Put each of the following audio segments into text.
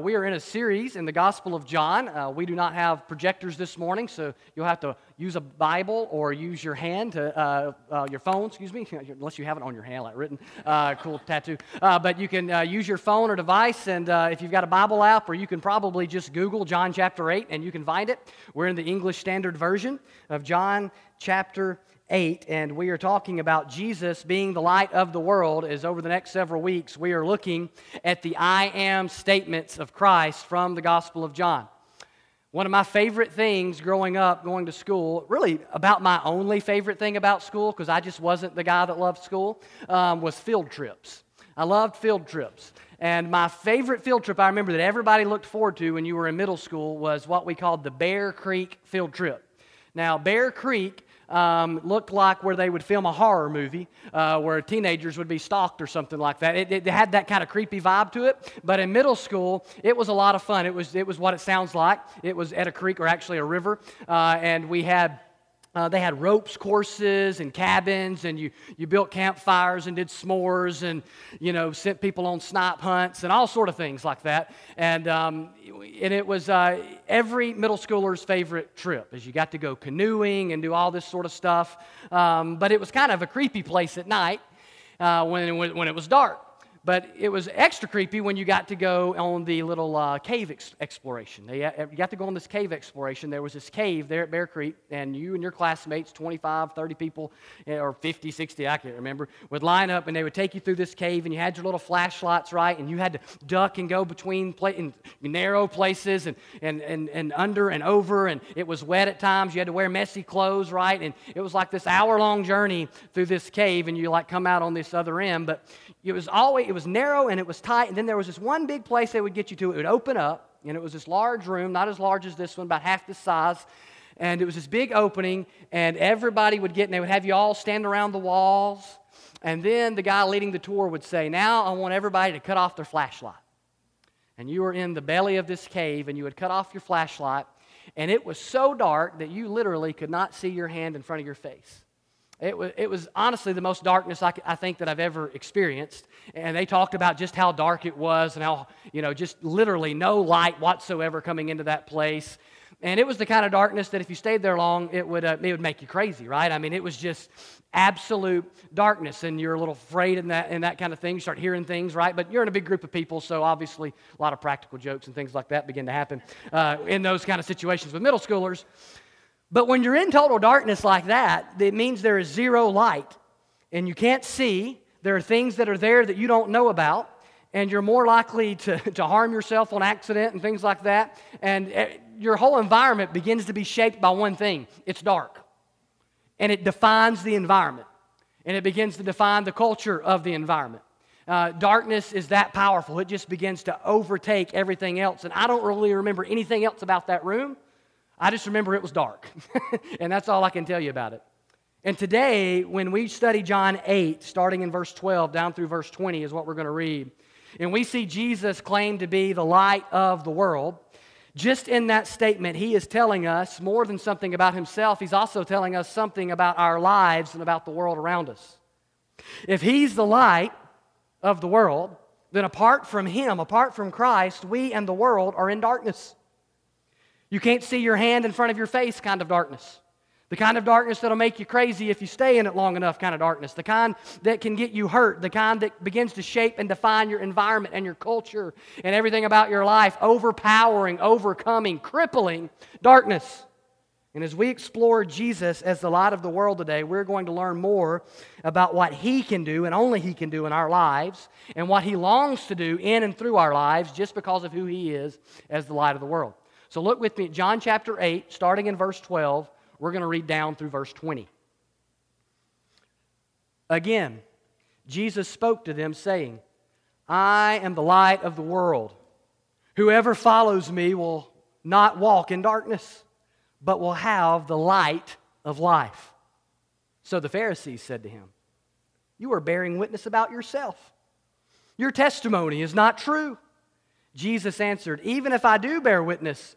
We are in a series in the Gospel of John. We do not have projectors this morning, so you'll have to use a Bible or use your hand to your phone, unless you have it on your hand, like written. Cool tattoo. But you can use your phone or device, and if you've got a Bible app, or you can probably just Google John chapter 8, and you can find it. We're in the English Standard Version of John chapter 8, and we are talking about Jesus being the light of the world. As over the next several weeks, we are looking at the I am statements of Christ from the Gospel of John. One of my favorite things growing up, going to school, really about my only favorite thing about school, because I just wasn't the guy that loved school, was field trips. I loved field trips. And my favorite field trip I remember that everybody looked forward to when you were in middle school was what we called the Bear Creek field trip. Now, Bear Creek looked like where they would film a horror movie where teenagers would be stalked or something like that. It had that kind of creepy vibe to it, but in middle school, it was a lot of fun. It was what it sounds like. It was at a creek, or actually a river, and we had... they had ropes courses and cabins, and you built campfires and did s'mores, and sent people on snipe hunts and all sort of things like that. And it was every middle schooler's favorite trip, as you got to go canoeing and do all this sort of stuff. But it was kind of a creepy place at night when it was dark. But it was extra creepy when you got to go on the little cave exploration. You got to go on this cave exploration. There was this cave there at Bear Creek, and you and your classmates, 25, 30 people, or 50, 60, I can't remember, would line up, and they would take you through this cave, and you had your little flashlights, right? And you had to duck and go between narrow places and under and over, and it was wet at times. You had to wear messy clothes, right? And it was like this hour-long journey through this cave, and you like come out on this other end, but it was narrow and it was tight, and then there was this one big place they would get you to. It would open up, and it was this large room, not as large as this one, about half this size, and it was this big opening, and everybody would get, and they would have you all stand around the walls, and then the guy leading the tour would say, "Now I want everybody to cut off their flashlight." And you were in the belly of this cave, and you would cut off your flashlight, and it was so dark that you literally could not see your hand in front of your face. It was honestly the most darkness I think that I've ever experienced, and they talked about just how dark it was and how, just literally no light whatsoever coming into that place, and it was the kind of darkness that if you stayed there long, it would make you crazy, right? I mean, it was just absolute darkness, and you're a little afraid in that kind of thing. You start hearing things, right? But you're in a big group of people, so obviously a lot of practical jokes and things like that begin to happen in those kind of situations with middle schoolers. But when you're in total darkness like that, it means there is zero light, and you can't see. There are things that are there that you don't know about, and you're more likely to harm yourself on accident and things like that. And your whole environment begins to be shaped by one thing. It's dark, and it defines the environment, and it begins to define the culture of the environment. Darkness is that powerful. It just begins to overtake everything else, and I don't really remember anything else about that room. I just remember it was dark, and that's all I can tell you about it. And today, when we study John 8, starting in verse 12 down through verse 20 is what we're going to read, and we see Jesus claim to be the light of the world. Just in that statement, he is telling us more than something about himself. He's also telling us something about our lives and about the world around us. If he's the light of the world, then apart from him, apart from Christ, we and the world are in darkness. You can't see your hand in front of your face kind of darkness. The kind of darkness that'll make you crazy if you stay in it long enough kind of darkness. The kind that can get you hurt. The kind that begins to shape and define your environment and your culture and everything about your life. Overpowering, overcoming, crippling darkness. And as we explore Jesus as the light of the world today, we're going to learn more about what he can do and only he can do in our lives. And what he longs to do in and through our lives just because of who he is as the light of the world. So look with me at John chapter 8, starting in verse 12. We're going to read down through verse 20. Again, Jesus spoke to them, saying, "I am the light of the world. Whoever follows me will not walk in darkness, but will have the light of life." So the Pharisees said to him, "You are bearing witness about yourself. Your testimony is not true." Jesus answered, "Even if I do bear witness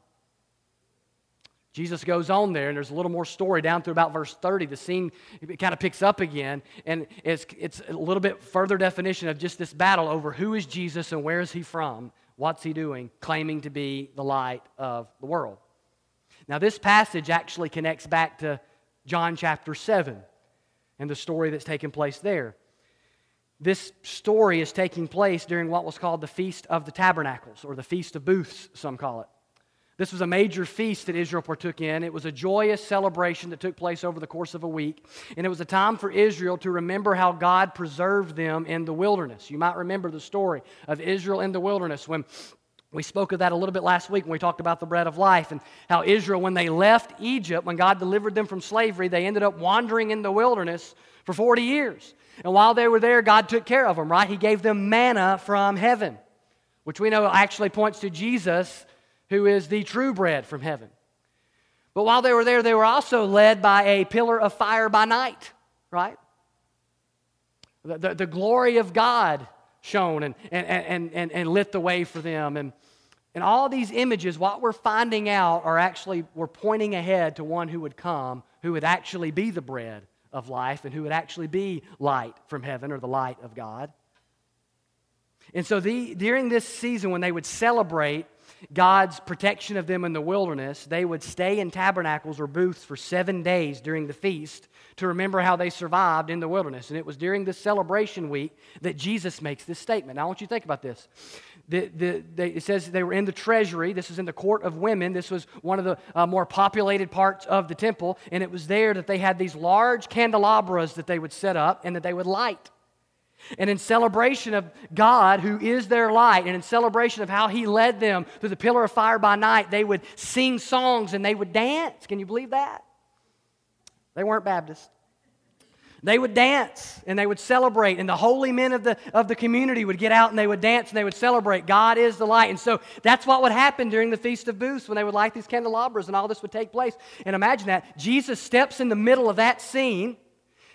Jesus goes on there, and there's a little more story down through about verse 30. The scene kind of picks up again, and it's a little bit further definition of just this battle over who is Jesus and where is he from, what's he doing, claiming to be the light of the world. Now, this passage actually connects back to John chapter 7 and the story that's taking place there. This story is taking place during what was called the Feast of the Tabernacles, or the Feast of Booths, some call it. This was a major feast that Israel partook in. It was a joyous celebration that took place over the course of a week. And it was a time for Israel to remember how God preserved them in the wilderness. You might remember the story of Israel in the wilderness when we spoke of that a little bit last week when we talked about the bread of life and how Israel, when they left Egypt, when God delivered them from slavery, they ended up wandering in the wilderness for 40 years. And while they were there, God took care of them, right? He gave them manna from heaven, which we know actually points to Jesus, who is the true bread from heaven. But while they were there, they were also led by a pillar of fire by night, right? The glory of God shone and lit the way for them. And all these images, what we're finding out, are actually, we're pointing ahead to one who would come, who would actually be the bread of life and who would actually be light from heaven, or the light of God. And so during this season, when they would celebrate God's protection of them in the wilderness, they would stay in tabernacles or booths for 7 days during the feast to remember how they survived in the wilderness. And it was during this celebration week that Jesus makes this statement. Now, I want you to think about this. It says they were in the treasury. This is in the court of women. This was one of the more populated parts of the temple. And it was there that they had these large candelabras that they would set up and that they would light. And in celebration of God, who is their light, and in celebration of how He led them through the pillar of fire by night, they would sing songs and they would dance. Can you believe that? They weren't Baptists. They would dance and they would celebrate, and the holy men of the community would get out and they would dance and they would celebrate. God is the light. And so that's what would happen during the Feast of Booths when they would light these candelabras and all this would take place. And imagine that. Jesus steps in the middle of that scene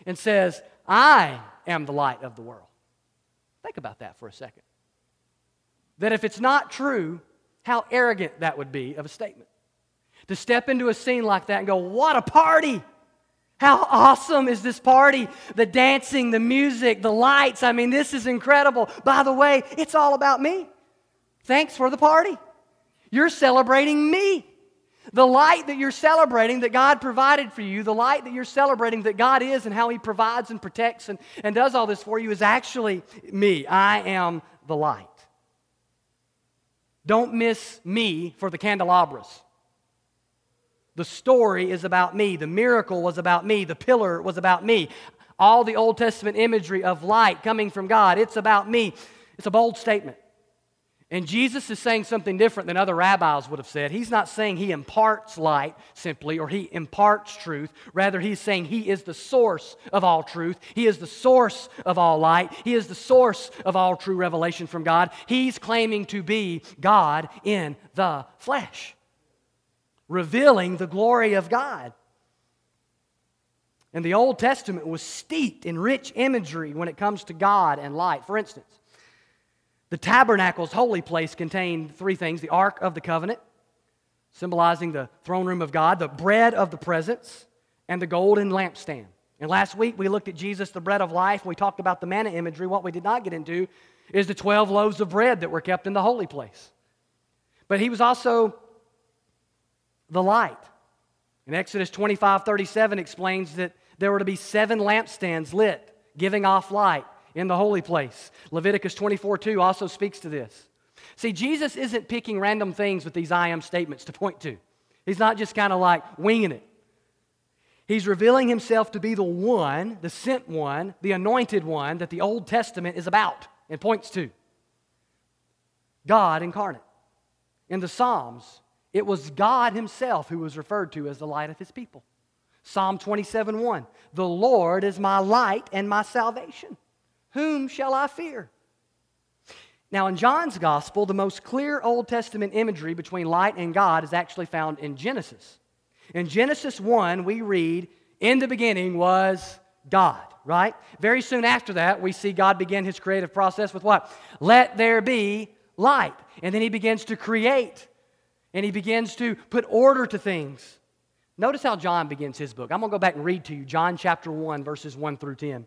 and says, I am the light of the world. Think about that for a second. That if it's not true, how arrogant that would be of a statement. To step into a scene like that and go, what a party! How awesome is this party? The dancing, the music, the lights. I mean, this is incredible. By the way, it's all about me. Thanks for the party. You're celebrating me. The light that you're celebrating that God provided for you, the light that you're celebrating that God is and how He provides and protects and does all this for you is actually me. I am the light. Don't miss me for the candelabras. The story is about me. The miracle was about me. The pillar was about me. All the Old Testament imagery of light coming from God, it's about me. It's a bold statement. And Jesus is saying something different than other rabbis would have said. He's not saying He imparts light simply, or He imparts truth. Rather, He's saying He is the source of all truth. He is the source of all light. He is the source of all true revelation from God. He's claiming to be God in the flesh, revealing the glory of God. And the Old Testament was steeped in rich imagery when it comes to God and light. For instance, the tabernacle's holy place contained three things: the Ark of the Covenant, symbolizing the throne room of God, the bread of the presence, and the golden lampstand. And last week we looked at Jesus, the bread of life, and we talked about the manna imagery. What we did not get into is the 12 loaves of bread that were kept in the holy place. But He was also the light. And Exodus 25:37 explains that there were to be 7 lampstands lit, giving off light in the holy place. Leviticus 24:2 also speaks to this. See, Jesus isn't picking random things with these I am statements to point to. He's not just kind of like winging it. He's revealing himself to be the one, the sent one, the anointed one that the Old Testament is about and points to. God incarnate. In the Psalms, it was God himself who was referred to as the light of his people. Psalm 27:1, the Lord is my light and my salvation. Whom shall I fear? Now, in John's gospel, the most clear Old Testament imagery between light and God is actually found in Genesis. In Genesis 1, we read, in the beginning was God, right? Very soon after that, we see God begin his creative process with what? Let there be light. And then he begins to create, and he begins to put order to things. Notice how John begins his book. I'm going to go back and read to you John chapter 1, verses 1 through 10.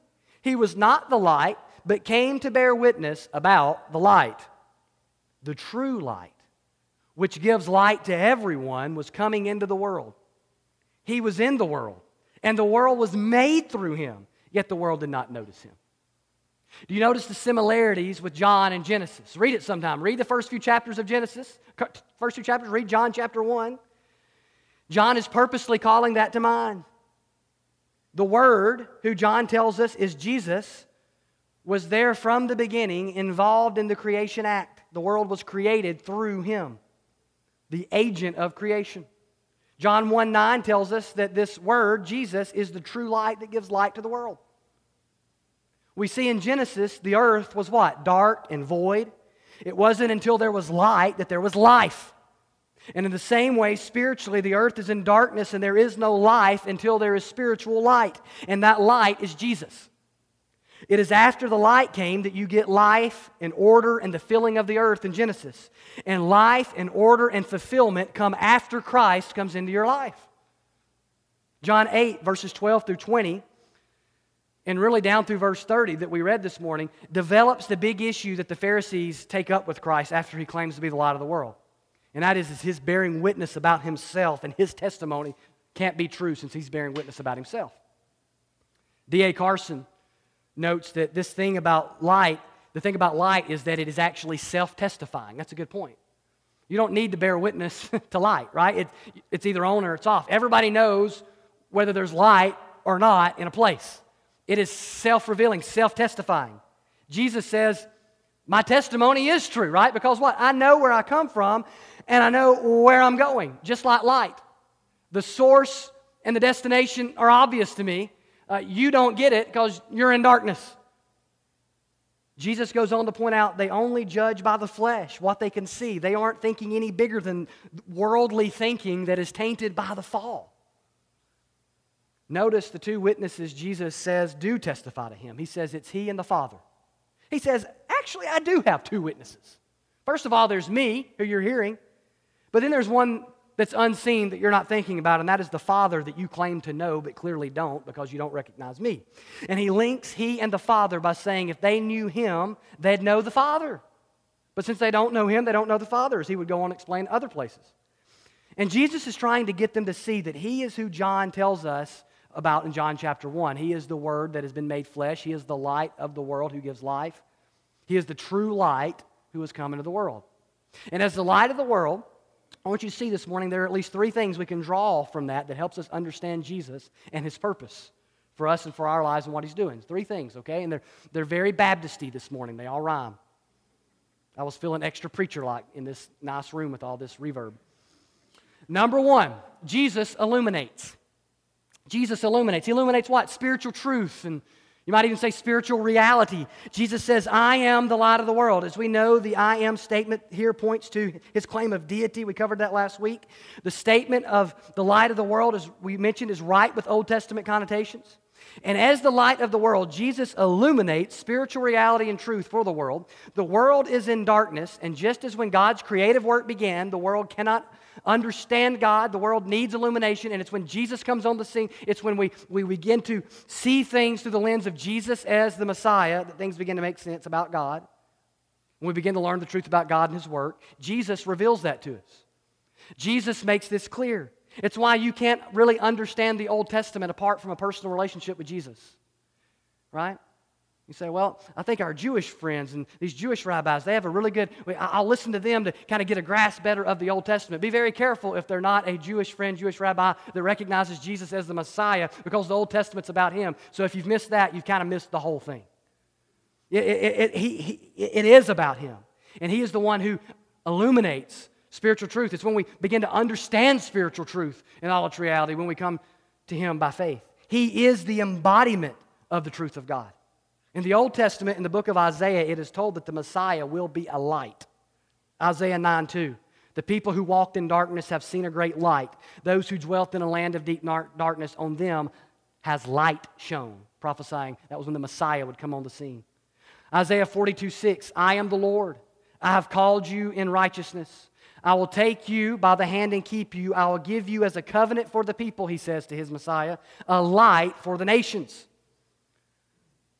He was not the light, but came to bear witness about the light. The true light, which gives light to everyone, was coming into the world. He was in the world, and the world was made through him, yet the world did not notice him. Do you notice the similarities with John and Genesis? Read it sometime. Read the first few chapters of Genesis. First few chapters, read John chapter 1. John is purposely calling that to mind. The Word, who John tells us is Jesus, was there from the beginning, involved in the creation act. The world was created through him, the agent of creation. John 1:9 tells us that this Word, Jesus, is the true light that gives light to the world. We see in Genesis, the earth was what? Dark and void. It wasn't until there was light that there was life. And in the same way, spiritually, the earth is in darkness and there is no life until there is spiritual light. And that light is Jesus. It is after the light came that you get life and order and the filling of the earth in Genesis. And life and order and fulfillment come after Christ comes into your life. John 8, verses 12 through 20, and really down through verse 30 that we read this morning, develops the big issue that the Pharisees take up with Christ after he claims to be the light of the world. And that is his bearing witness about himself, and his testimony can't be true since he's bearing witness about himself. D.A. Carson notes that the thing about light is that it is actually self-testifying. That's a good point. You don't need to bear witness to light, right? It's either on or it's off. Everybody knows whether there's light or not in a place. It is self-revealing, self-testifying. Jesus says, my testimony is true, right? Because what? I know where I come from and I know where I'm going, just like light. The source and the destination are obvious to me. You don't get it because you're in darkness. Jesus goes on to point out they only judge by the flesh, what they can see. They aren't thinking any bigger than worldly thinking that is tainted by the fall. Notice the two witnesses Jesus says do testify to him. He says it's he and the Father. He says, actually, I do have two witnesses. First of all, there's me, who you're hearing, but then there's one that's unseen that you're not thinking about, and that is the Father that you claim to know but clearly don't because you don't recognize me. And he links he and the Father by saying if they knew him, they'd know the Father. But since they don't know him, they don't know the Father, as he would go on to explain other places. And Jesus is trying to get them to see that he is who John tells us about in John chapter 1. He is the Word that has been made flesh. He is the light of the world who gives life. He is the true light who has come into the world. And as the light of the world, I want you to see this morning there are at least three things we can draw from that helps us understand Jesus and his purpose for us and for our lives and what he's doing. Three things, okay? And they're very Baptisty this morning. They all rhyme. I was feeling extra preacher-like in this nice room with all this reverb. Number one, Jesus illuminates. Jesus illuminates. He illuminates what? Spiritual truth, and you might even say spiritual reality. Jesus says, I am the light of the world. As we know, the I am statement here points to his claim of deity. We covered that last week. The statement of the light of the world, as we mentioned, is right with Old Testament connotations. And as the light of the world, Jesus illuminates spiritual reality and truth for the world. The world is in darkness, and just as when God's creative work began, the world cannot understand God. The world needs illumination, and it's when Jesus comes on the scene, it's when we begin to see things through the lens of Jesus as the Messiah, that things begin to make sense about God. When we begin to learn the truth about God and His work, Jesus reveals that to us. Jesus makes this clear. It's why you can't really understand the Old Testament apart from a personal relationship with Jesus, right? You say, well, I think our Jewish friends and these Jewish rabbis, they have a really good, I'll listen to them to kind of get a grasp better of the Old Testament. Be very careful if they're not a Jewish friend, Jewish rabbi that recognizes Jesus as the Messiah, because the Old Testament's about Him. So if you've missed that, you've kind of missed the whole thing. It is about Him. And He is the one who illuminates spiritual truth. It's when we begin to understand spiritual truth in all its reality, when we come to Him by faith. He is the embodiment of the truth of God. In the Old Testament, in the book of Isaiah, it is told that the Messiah will be a light. Isaiah 9:2. The people who walked in darkness have seen a great light. Those who dwelt in a land of deep darkness, on them has light shone. Prophesying that was when the Messiah would come on the scene. Isaiah 42:6. I am the Lord. I have called you in righteousness. I will take you by the hand and keep you. I will give you as a covenant for the people, He says to His Messiah, a light for the nations.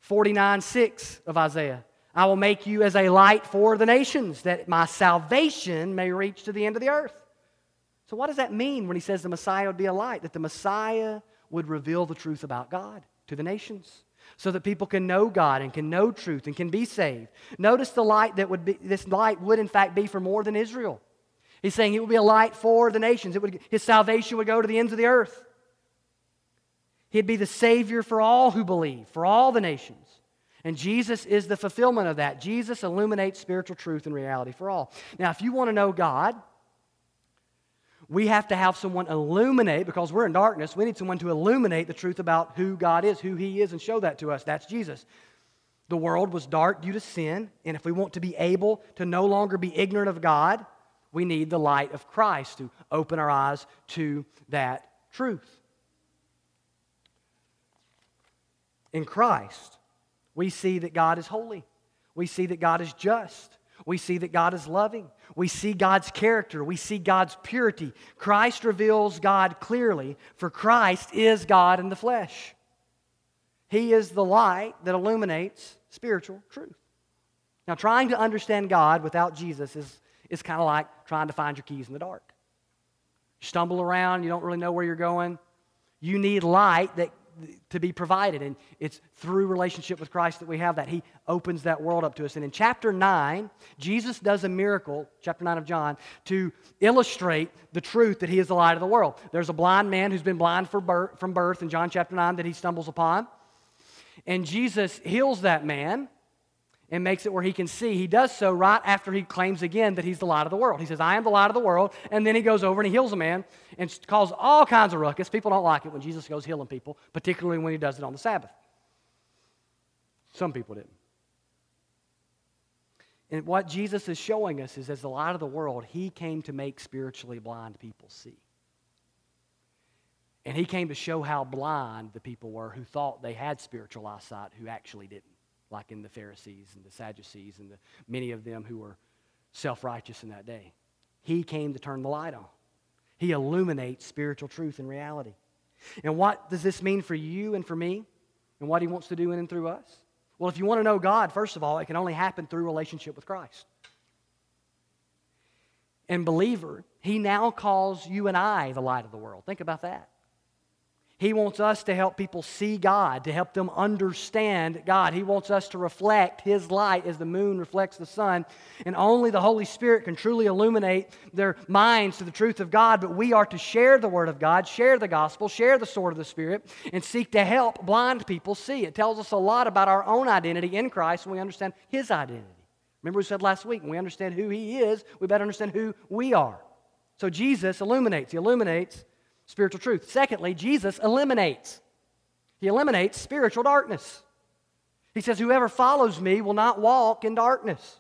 49:6 of Isaiah. I will make you as a light for the nations, that my salvation may reach to the end of the earth. So what does that mean when He says the Messiah would be a light? That the Messiah would reveal the truth about God to the nations, so that people can know God and can know truth and can be saved. Notice the light that would be, this light would in fact be for more than Israel. He's saying it would be a light for the nations. His salvation would go to the ends of the earth. He'd be the Savior for all who believe, for all the nations. And Jesus is the fulfillment of that. Jesus illuminates spiritual truth and reality for all. Now, if you want to know God, we have to have someone illuminate, because we're in darkness, we need someone to illuminate the truth about who God is, who He is, and show that to us. That's Jesus. The world was dark due to sin, and if we want to be able to no longer be ignorant of God, we need the light of Christ to open our eyes to that truth. In Christ, we see that God is holy. We see that God is just. We see that God is loving. We see God's character. We see God's purity. Christ reveals God clearly, for Christ is God in the flesh. He is the light that illuminates spiritual truth. Now, trying to understand God without Jesus is kind of like trying to find your keys in the dark. You stumble around, you don't really know where you're going. You need light to be provided, and it's through relationship with Christ that we have that. He opens that world up to us. And in chapter 9, Jesus does a miracle, chapter 9 of John, to illustrate the truth that He is the light of the world. There's a blind man who's been blind from birth in John chapter 9 that he stumbles upon, and Jesus heals that man and makes it where he can see. He does so right after he claims again that he's the light of the world. He says, I am the light of the world. And then he goes over and he heals a man and causes all kinds of ruckus. People don't like it when Jesus goes healing people, particularly when He does it on the Sabbath. Some people didn't. And what Jesus is showing us is, as the light of the world, He came to make spiritually blind people see. And He came to show how blind the people were who thought they had spiritual eyesight, who actually didn't. Like in the Pharisees and the Sadducees and many of them who were self-righteous in that day. He came to turn the light on. He illuminates spiritual truth and reality. And what does this mean for you and for me, and what He wants to do in and through us? Well, if you want to know God, first of all, it can only happen through relationship with Christ. And believer, He now calls you and I the light of the world. Think about that. He wants us to help people see God, to help them understand God. He wants us to reflect His light as the moon reflects the sun. And only the Holy Spirit can truly illuminate their minds to the truth of God. But we are to share the Word of God, share the gospel, share the sword of the Spirit, and seek to help blind people see. It tells us a lot about our own identity in Christ when we understand His identity. Remember we said last week, when we understand who He is, we better understand who we are. So Jesus illuminates. He illuminates spiritual truth. Secondly, Jesus eliminates. He eliminates spiritual darkness. He says, whoever follows me will not walk in darkness.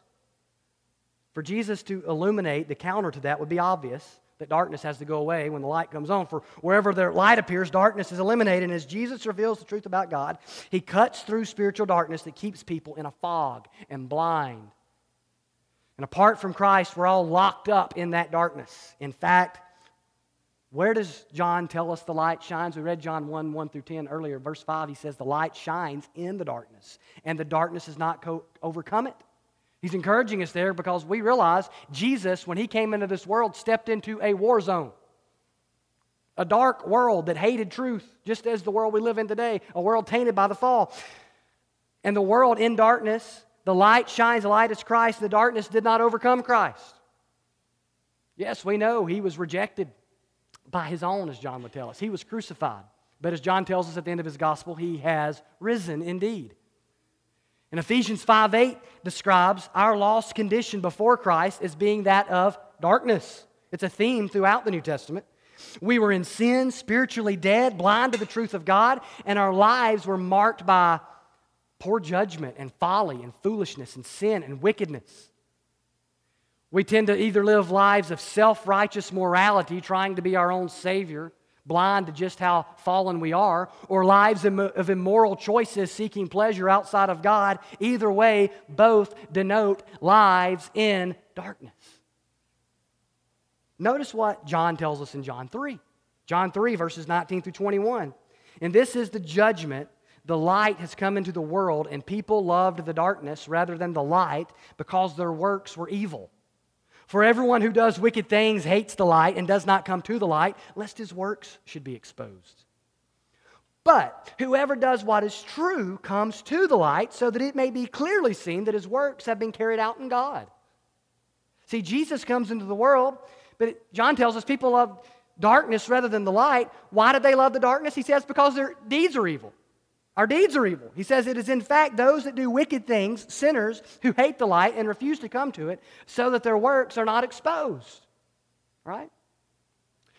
For Jesus to illuminate, the counter to that would be obvious, that darkness has to go away when the light comes on. For wherever the light appears, darkness is eliminated. And as Jesus reveals the truth about God, He cuts through spiritual darkness that keeps people in a fog and blind. And apart from Christ, we're all locked up in that darkness. In fact, where does John tell us the light shines? We read John 1:1-10 earlier. Verse 5, he says, the light shines in the darkness, and the darkness has not overcome it. He's encouraging us there because we realize Jesus, when he came into this world, stepped into a war zone. A dark world that hated truth, just as the world we live in today, a world tainted by the fall. And the world in darkness, the light shines, the light is Christ, the darkness did not overcome Christ. Yes, we know he was rejected by his own, as John would tell us. He was crucified. But as John tells us at the end of his gospel, he has risen indeed. And Ephesians 5:8 describes our lost condition before Christ as being that of darkness. It's a theme throughout the New Testament. We were in sin, spiritually dead, blind to the truth of God, and our lives were marked by poor judgment and folly and foolishness and sin and wickedness. We tend to either live lives of self-righteous morality, trying to be our own savior, blind to just how fallen we are, or lives of immoral choices seeking pleasure outside of God. Either way, both denote lives in darkness. Notice what John tells us in John 3. John 3, verses 19-21. And this is the judgment. The light has come into the world, and people loved the darkness rather than the light because their works were evil. For everyone who does wicked things hates the light and does not come to the light, lest his works should be exposed. But whoever does what is true comes to the light so that it may be clearly seen that his works have been carried out in God. See, Jesus comes into the world, but John tells us people love darkness rather than the light. Why did they love the darkness? He says because their deeds are evil. Our deeds are evil. He says it is in fact those that do wicked things, sinners, who hate the light and refuse to come to it so that their works are not exposed. Right?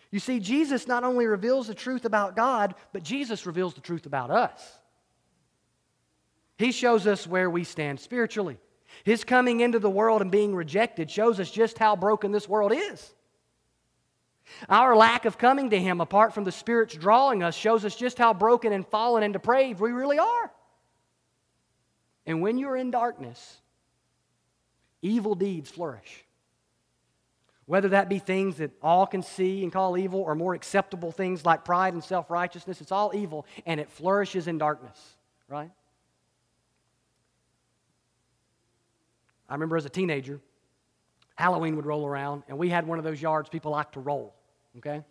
You see, Jesus not only reveals the truth about God, but Jesus reveals the truth about us. He shows us where we stand spiritually. His coming into the world and being rejected shows us just how broken this world is. Our lack of coming to Him, apart from the Spirit's drawing us, shows us just how broken and fallen and depraved we really are. And when you're in darkness, evil deeds flourish. Whether that be things that all can see and call evil or more acceptable things like pride and self-righteousness, it's all evil and it flourishes in darkness, right? I remember as a teenager, Halloween would roll around, and we had one of those yards people like to roll, okay? It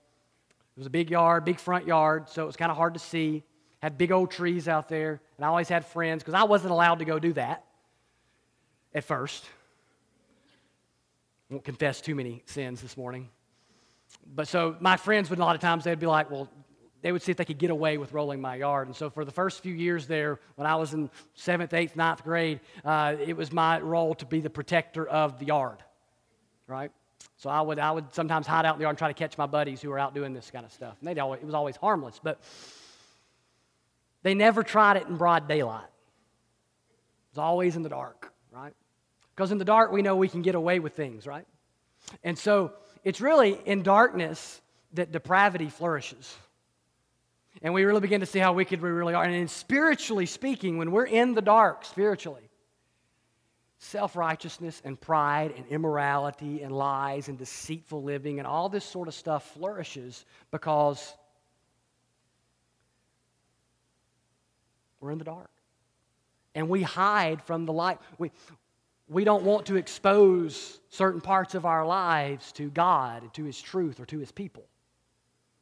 was a big yard, big front yard, so it was kind of hard to see. Had big old trees out there, and I always had friends because I wasn't allowed to go do that at first. I won't confess too many sins this morning. But so my friends would, a lot of times, they'd be like, well, they would see if they could get away with rolling my yard. And so for the first few years there, when I was in 7th, 8th, 9th grade, it was my role to be the protector of the yard. Right? So I would sometimes hide out in the yard and try to catch my buddies who were out doing this kind of stuff. And it was always harmless, but they never tried it in broad daylight. It was always in the dark, right? Because in the dark, we know we can get away with things, right? And so it's really in darkness that depravity flourishes. And we really begin to see how wicked we really are. And spiritually speaking, when we're in the dark spiritually, self-righteousness and pride and immorality and lies and deceitful living and all this sort of stuff flourishes because we're in the dark. And we hide from the light. We don't want to expose certain parts of our lives to God and to His truth or to His people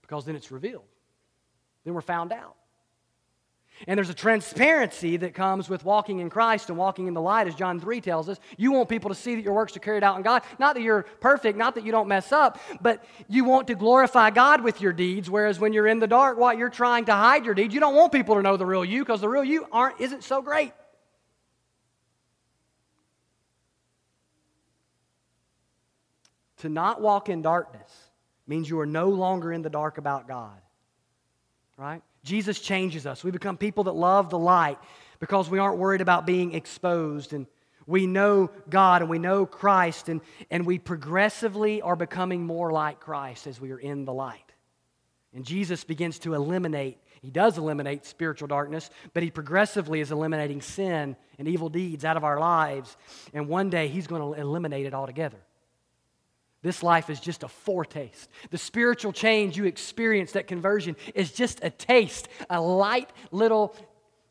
because then it's revealed. Then we're found out. And there's a transparency that comes with walking in Christ and walking in the light, as John 3 tells us. You want people to see that your works are carried out in God. Not that you're perfect, not that you don't mess up, but you want to glorify God with your deeds, whereas when you're in the dark, while you're trying to hide your deeds, you don't want people to know the real you because the real you isn't so great. To not walk in darkness means you are no longer in the dark about God, right? Jesus changes us. We become people that love the light because we aren't worried about being exposed. And we know God and we know Christ. And we progressively are becoming more like Christ as we are in the light. And Jesus begins to eliminate He does eliminate spiritual darkness, but he progressively is eliminating sin and evil deeds out of our lives. And one day he's going to eliminate it altogether. This life is just a foretaste. The spiritual change you experience, that conversion, is just a taste, a light little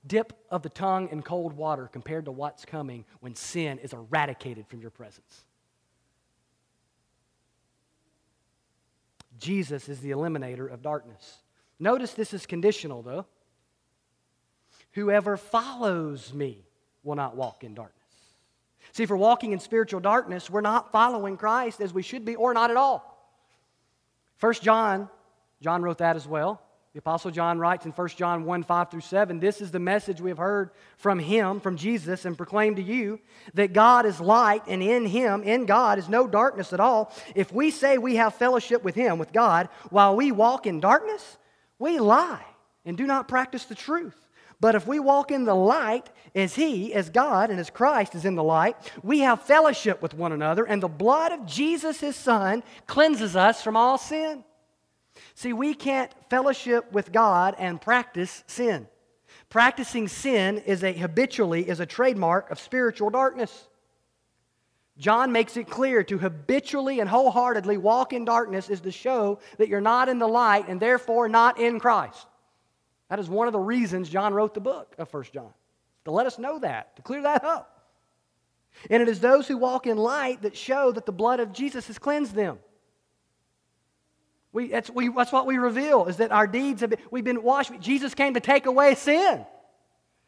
dip of the tongue in cold water compared to what's coming when sin is eradicated from your presence. Jesus is the eliminator of darkness. Notice this is conditional, though. Whoever follows me will not walk in darkness. See, if we're walking in spiritual darkness, we're not following Christ as we should be, or not at all. 1 John wrote that as well. The Apostle John writes in 1 John 1, 5 through 7, this is the message we have heard from Him, from Jesus, and proclaimed to you, that God is light, and in Him, in God, is no darkness at all. If we say we have fellowship with Him, with God, while we walk in darkness, we lie and do not practice the truth. But if we walk in the light, as He, as God, and as Christ is in the light, we have fellowship with one another, and the blood of Jesus, His Son, cleanses us from all sin. See, we can't fellowship with God and practice sin. Practicing sin is a trademark of spiritual darkness. John makes it clear to habitually and wholeheartedly walk in darkness is to show that you're not in the light and therefore not in Christ. That is one of the reasons John wrote the book of 1 John, to let us know that, to clear that up. And it is those who walk in light that show that the blood of Jesus has cleansed them. That's what we reveal, is that our deeds we've been washed. Jesus came to take away sin.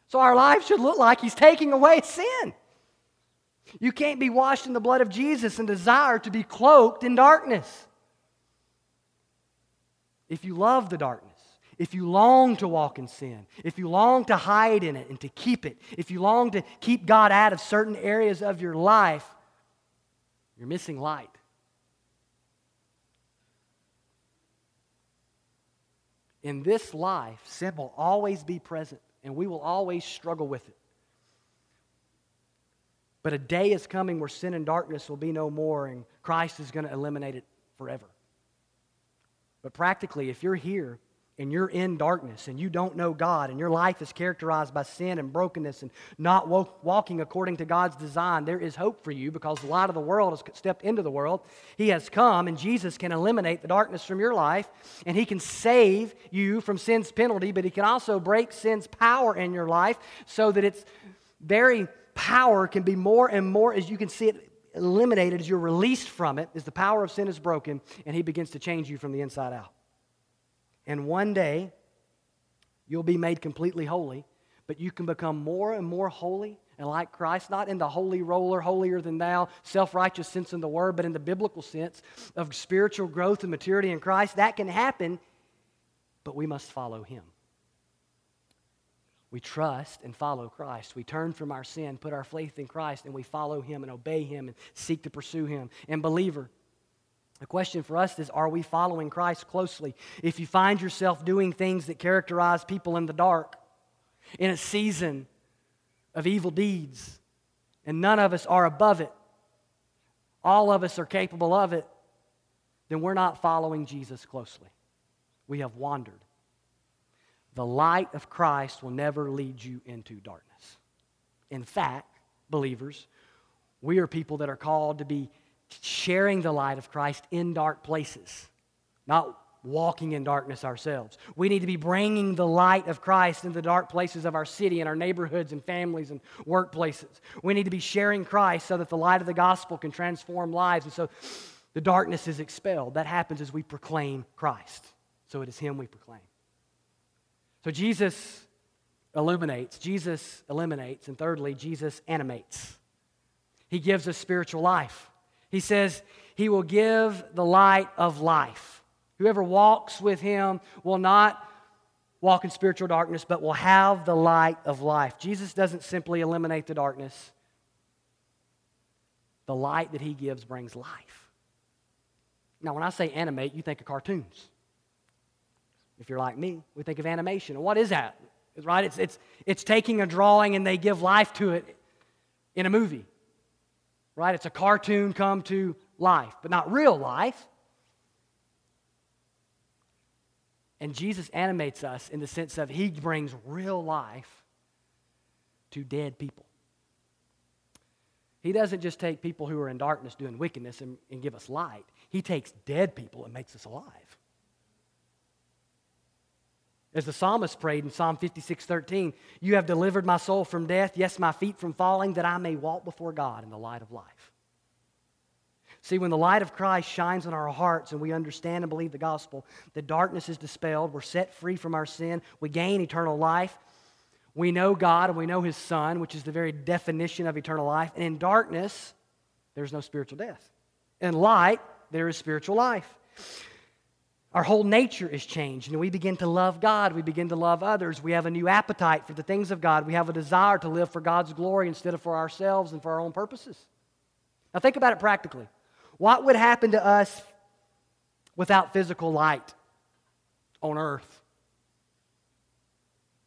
So our life should look like He's taking away sin. You can't be washed in the blood of Jesus and desire to be cloaked in darkness. If you love the darkness, if you long to walk in sin, if you long to hide in it and to keep it, if you long to keep God out of certain areas of your life, you're missing light. In this life, sin will always be present, and we will always struggle with it. But a day is coming where sin and darkness will be no more, and Christ is going to eliminate it forever. But practically, if you're here and you're in darkness and you don't know God and your life is characterized by sin and brokenness and not walking according to God's design, there is hope for you, because the light of the world has stepped into the world. He has come, and Jesus can eliminate the darkness from your life, and He can save you from sin's penalty, but He can also break sin's power in your life so that its very power can be more and more, as you can see it eliminated, as you're released from it, as the power of sin is broken, and He begins to change you from the inside out. And one day, you'll be made completely holy, but you can become more and more holy and like Christ, not in the holy roller, holier than thou, self-righteous sense in the word, but in the biblical sense of spiritual growth and maturity in Christ. That can happen, but we must follow Him. We trust and follow Christ. We turn from our sin, put our faith in Christ, and we follow Him and obey Him and seek to pursue Him. And believer, the question for us is, are we following Christ closely? If you find yourself doing things that characterize people in the dark, in a season of evil deeds, and none of us are above it, all of us are capable of it, then we're not following Jesus closely. We have wandered. The light of Christ will never lead you into darkness. In fact, believers, we are people that are called to be sharing the light of Christ in dark places, not walking in darkness ourselves. We need to be bringing the light of Christ into the dark places of our city and our neighborhoods and families and workplaces. We need to be sharing Christ so that the light of the gospel can transform lives, and so the darkness is expelled. That happens as we proclaim Christ. So it is Him we proclaim. So Jesus illuminates, Jesus eliminates, and thirdly, Jesus animates. He gives us spiritual life. He says He will give the light of life. Whoever walks with Him will not walk in spiritual darkness, but will have the light of life. Jesus doesn't simply eliminate the darkness. The light that He gives brings life. Now, when I say animate, you think of cartoons. If you're like me, we think of animation. What is that? Right? It's taking a drawing and they give life to it in a movie. Right? It's a cartoon come to life, but not real life. And Jesus animates us in the sense of he brings real life to dead people. He doesn't just take people who are in darkness doing wickedness and give us light. He takes dead people and makes us alive. As the psalmist prayed in Psalm 56:13, you have delivered my soul from death, yes, my feet from falling, that I may walk before God in the light of life. See, when the light of Christ shines on our hearts and we understand and believe the gospel, the darkness is dispelled, we're set free from our sin, we gain eternal life, we know God and we know His Son, which is the very definition of eternal life, and in darkness, there's no spiritual death. In light, there is spiritual life. Our whole nature is changed, and we begin to love God. We begin to love others. We have a new appetite for the things of God. We have a desire to live for God's glory instead of for ourselves and for our own purposes. Now think about it practically. What would happen to us without physical light on earth?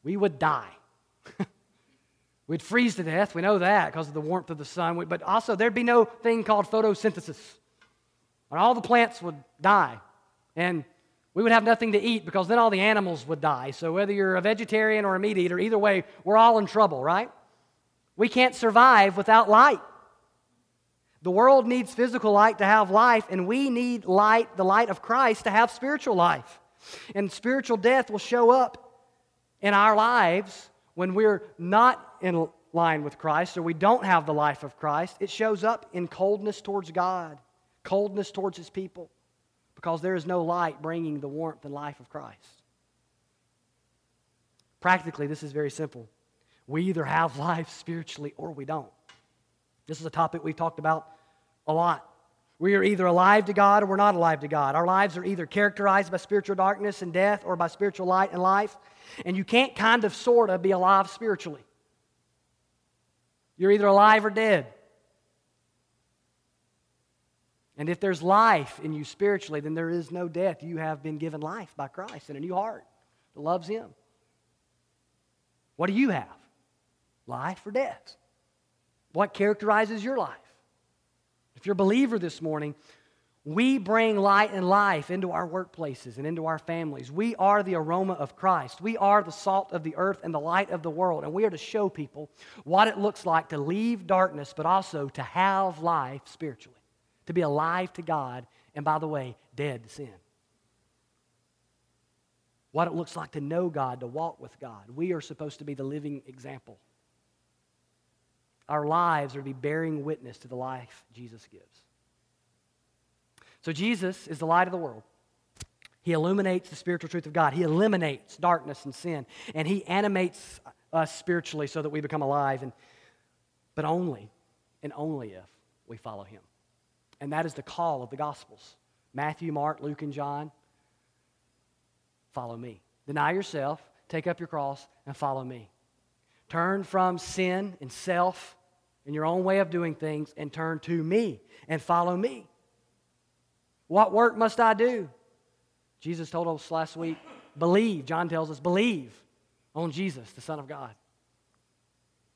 We would die. We'd freeze to death. We know that because of the warmth of the sun. But also, there'd be no thing called photosynthesis. And all the plants would die. And we would have nothing to eat because then all the animals would die. So whether you're a vegetarian or a meat eater, either way, we're all in trouble, right? We can't survive without light. The world needs physical light to have life, and we need light, the light of Christ, to have spiritual life. And spiritual death will show up in our lives when we're not in line with Christ or we don't have the life of Christ. It shows up in coldness towards God, coldness towards His people, because there is no light bringing the warmth and life of Christ. Practically, this is very simple. We either have life spiritually or we don't. This is a topic we've talked about a lot. We are either alive to God or we're not alive to God. Our lives are either characterized by spiritual darkness and death or by spiritual light and life. And you can't kind of, sort of, be alive spiritually. You're either alive or dead. And if there's life in you spiritually, then there is no death. You have been given life by Christ and a new heart that loves Him. What do you have? Life or death? What characterizes your life? If you're a believer this morning, we bring light and life into our workplaces and into our families. We are the aroma of Christ. We are the salt of the earth and the light of the world. And we are to show people what it looks like to leave darkness, but also to have life spiritually. To be alive to God, and by the way, dead to sin. What it looks like to know God, to walk with God. We are supposed to be the living example. Our lives are to be bearing witness to the life Jesus gives. So Jesus is the light of the world. He illuminates the spiritual truth of God. He eliminates darkness and sin. And He animates us spiritually so that we become alive. But only, and only if, we follow Him. And that is the call of the Gospels. Matthew, Mark, Luke, and John. Follow me. Deny yourself, take up your cross, and follow me. Turn from sin and self and your own way of doing things and turn to me and follow me. What work must I do? Jesus told us last week, believe. John tells us, believe on Jesus, the Son of God.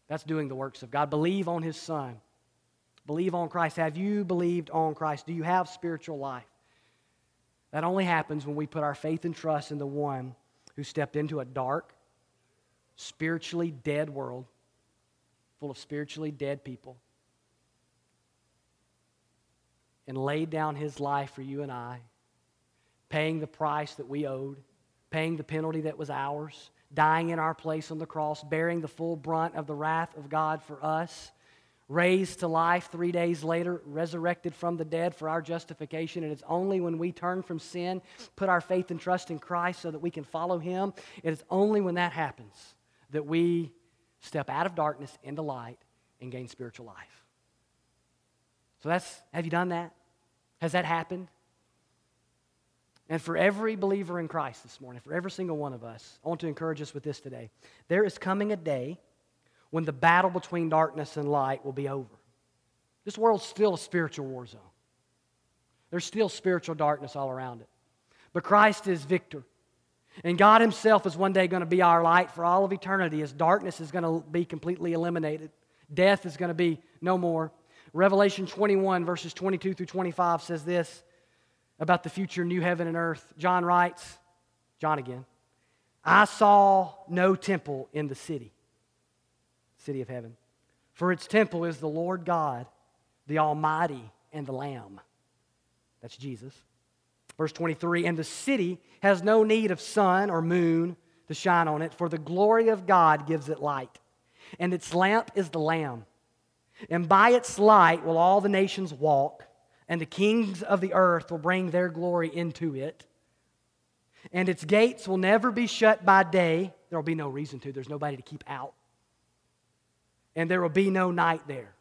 That's doing the works of God. Believe on His Son. Believe on Christ. Have you believed on Christ? Do you have spiritual life? That only happens when we put our faith and trust in the one who stepped into a dark, spiritually dead world full of spiritually dead people and laid down His life for you and I, paying the price that we owed, paying the penalty that was ours, dying in our place on the cross, bearing the full brunt of the wrath of God for us, raised to life 3 days later, resurrected from the dead for our justification. And it's only when we turn from sin, put our faith and trust in Christ so that we can follow Him. It is only when that happens that we step out of darkness into light and gain spiritual life. So have you done that? Has that happened? And for every believer in Christ this morning, for every single one of us, I want to encourage us with this today. There is coming a day when the battle between darkness and light will be over. This world's still a spiritual war zone. There's still spiritual darkness all around it. But Christ is victor. And God Himself is one day going to be our light for all of eternity as darkness is going to be completely eliminated. Death is going to be no more. Revelation 21 verses 22 through 25 says this about the future new heaven and earth. John writes, John again. I saw no temple in the city of heaven, for its temple is the Lord God, the Almighty, and the Lamb. That's Jesus. Verse 23, and the city has no need of sun or moon to shine on it, for the glory of God gives it light, and its lamp is the Lamb. And by its light will all the nations walk, and the kings of the earth will bring their glory into it. And its gates will never be shut by day. There will be no reason to. There's nobody to keep out. And there will be no night there.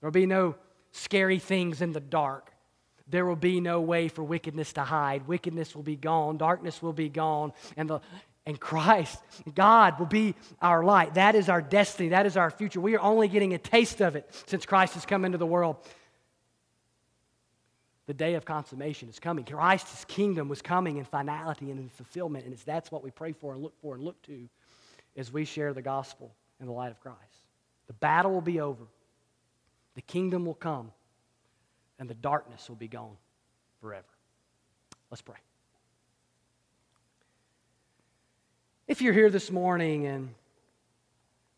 There will be no scary things in the dark. There will be no way for wickedness to hide. Wickedness will be gone. Darkness will be gone. And Christ, God, will be our light. That is our destiny. That is our future. We are only getting a taste of it since Christ has come into the world. The day of consummation is coming. Christ's kingdom was coming in finality and in fulfillment, and that's what we pray for and look to as we share the gospel in the light of Christ. The battle will be over. The kingdom will come, and the darkness will be gone forever. Let's pray. If you're here this morning and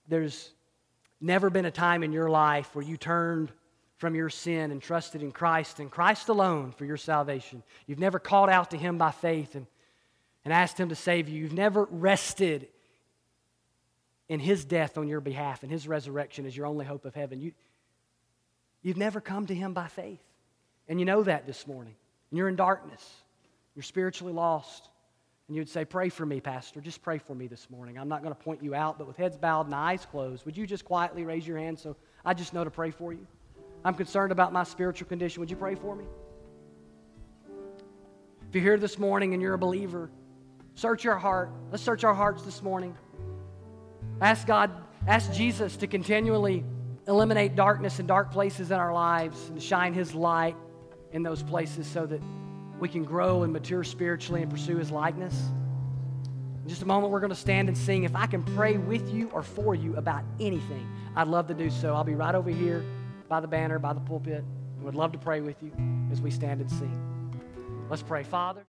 there's never been a time in your life where you turned from your sin and trusted in Christ and Christ alone for your salvation, you've never called out to Him by faith and asked Him to save you, you've never rested in His death on your behalf and His resurrection as your only hope of heaven, you've never come to Him by faith. And you know that this morning. And you're in darkness. You're spiritually lost. And you'd say, pray for me, Pastor. Just pray for me this morning. I'm not going to point you out, but with heads bowed and eyes closed, would you just quietly raise your hand so I just know to pray for you? I'm concerned about my spiritual condition. Would you pray for me? If you're here this morning and you're a believer, search your heart. Let's search our hearts this morning. Ask God, ask Jesus to continually eliminate darkness and dark places in our lives and to shine His light in those places so that we can grow and mature spiritually and pursue His likeness. In just a moment, we're going to stand and sing. If I can pray with you or for you about anything, I'd love to do so. I'll be right over here by the banner, by the pulpit. I would love to pray with you as we stand and sing. Let's pray. Father.